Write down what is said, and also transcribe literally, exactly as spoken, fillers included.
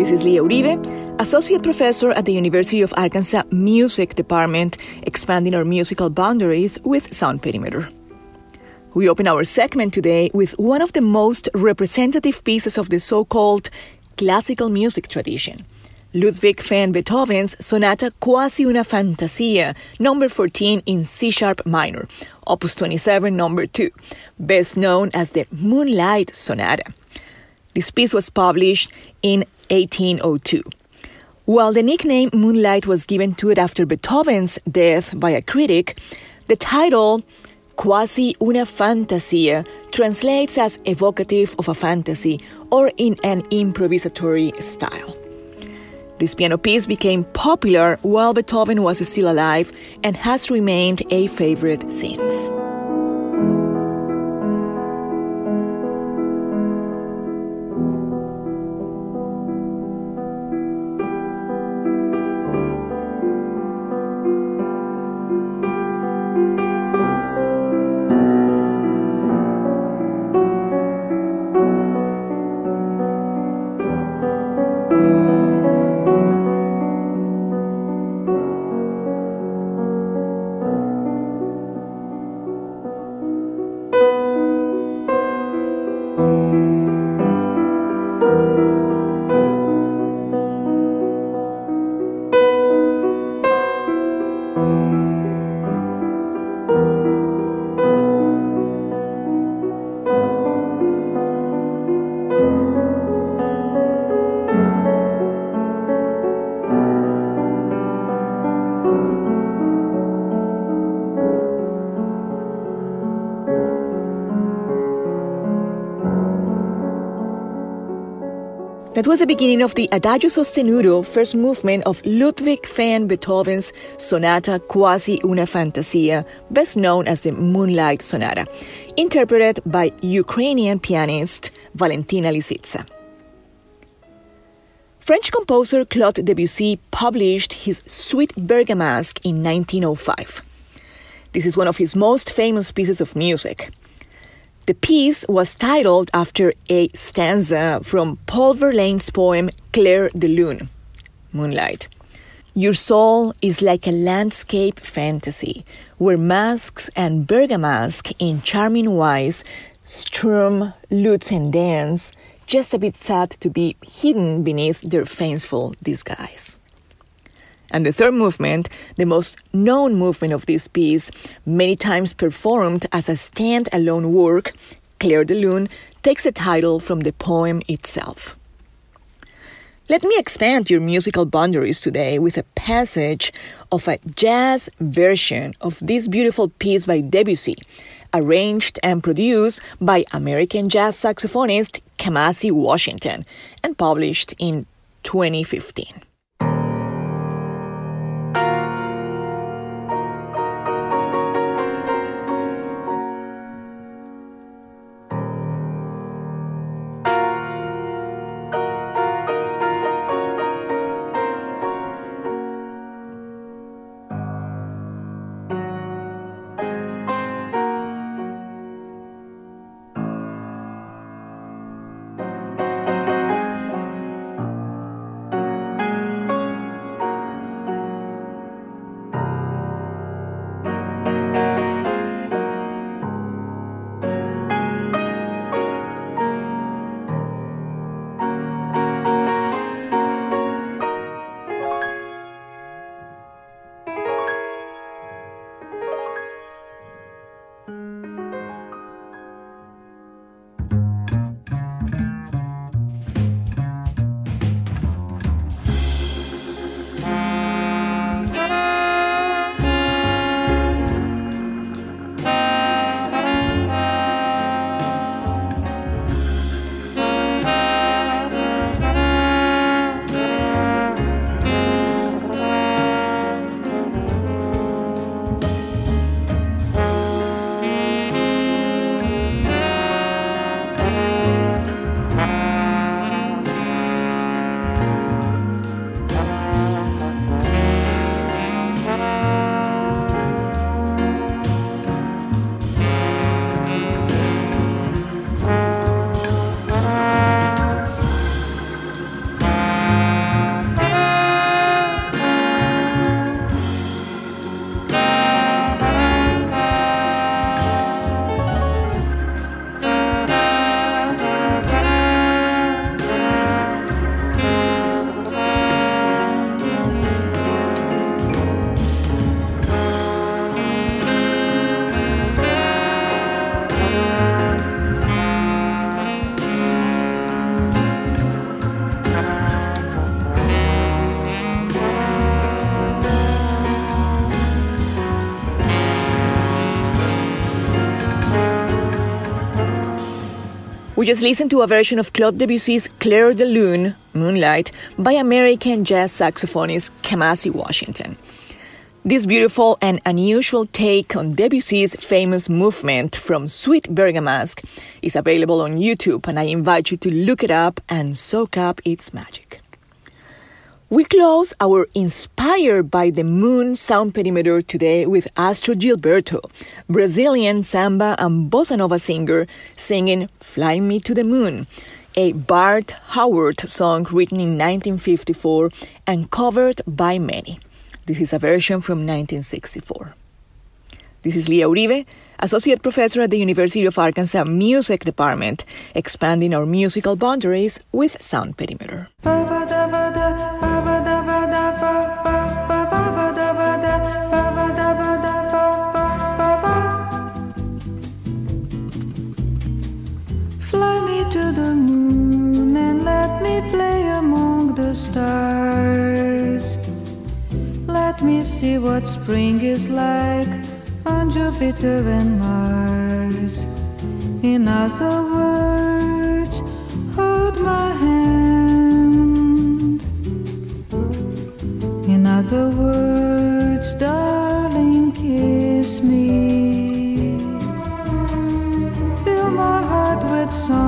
This is Lia Uribe, Associate Professor at the University of Arkansas Music Department, expanding our musical boundaries with Sound Perimeter. We open our segment today with one of the most representative pieces of the so-called classical music tradition, Ludwig van Beethoven's Sonata Quasi una Fantasia, number fourteen in C-sharp minor, opus twenty-seven, number two, best known as the Moonlight Sonata. This piece was published in eighteen oh two. While the nickname Moonlight was given to it after Beethoven's death by a critic, the title Quasi una Fantasia translates as evocative of a fantasy or in an improvisatory style. This piano piece became popular while Beethoven was still alive and has remained a favorite since. That was the beginning of the Adagio Sostenuto, first movement of Ludwig van Beethoven's Sonata Quasi una Fantasia, best known as the Moonlight Sonata, interpreted by Ukrainian pianist Valentina Lisitsa. French composer Claude Debussy published his Suite Bergamasque in nineteen oh five. This is one of his most famous pieces of music. The piece was titled after a stanza from Paul Verlaine's poem Clair de Lune, Moonlight. Your soul is like a landscape fantasy, where masks and bergamasque in charming wise strum, lutes and dance, just a bit sad to be hidden beneath their fanciful disguise. And the third movement, the most known movement of this piece, many times performed as a stand-alone work, Clair de Lune, takes the title from the poem itself. Let me expand your musical boundaries today with a passage of a jazz version of this beautiful piece by Debussy, arranged and produced by American jazz saxophonist Kamasi Washington, and published in twenty fifteen. Thank you. We just listened to a version of Claude Debussy's Clair de Lune, Moonlight, by American jazz saxophonist Kamasi Washington. This beautiful and unusual take on Debussy's famous movement from Suite Bergamasque is available on YouTube, and I invite you to look it up and soak up its magic. We close our Inspired by the Moon Sound Perimeter today with Astro Gilberto, Brazilian samba and bossa nova singer, singing Fly Me to the Moon, a Bart Howard song written in nineteen fifty-four and covered by many. This is a version from nineteen sixty-four. This is Lia Uribe, Associate Professor at the University of Arkansas Music Department, expanding our musical boundaries with Sound Perimeter. To the moon and let me play among the stars. Let me see what spring is like on Jupiter and Mars. In other words, hold my hand. In other words, darling, kiss me. Fill my heart with song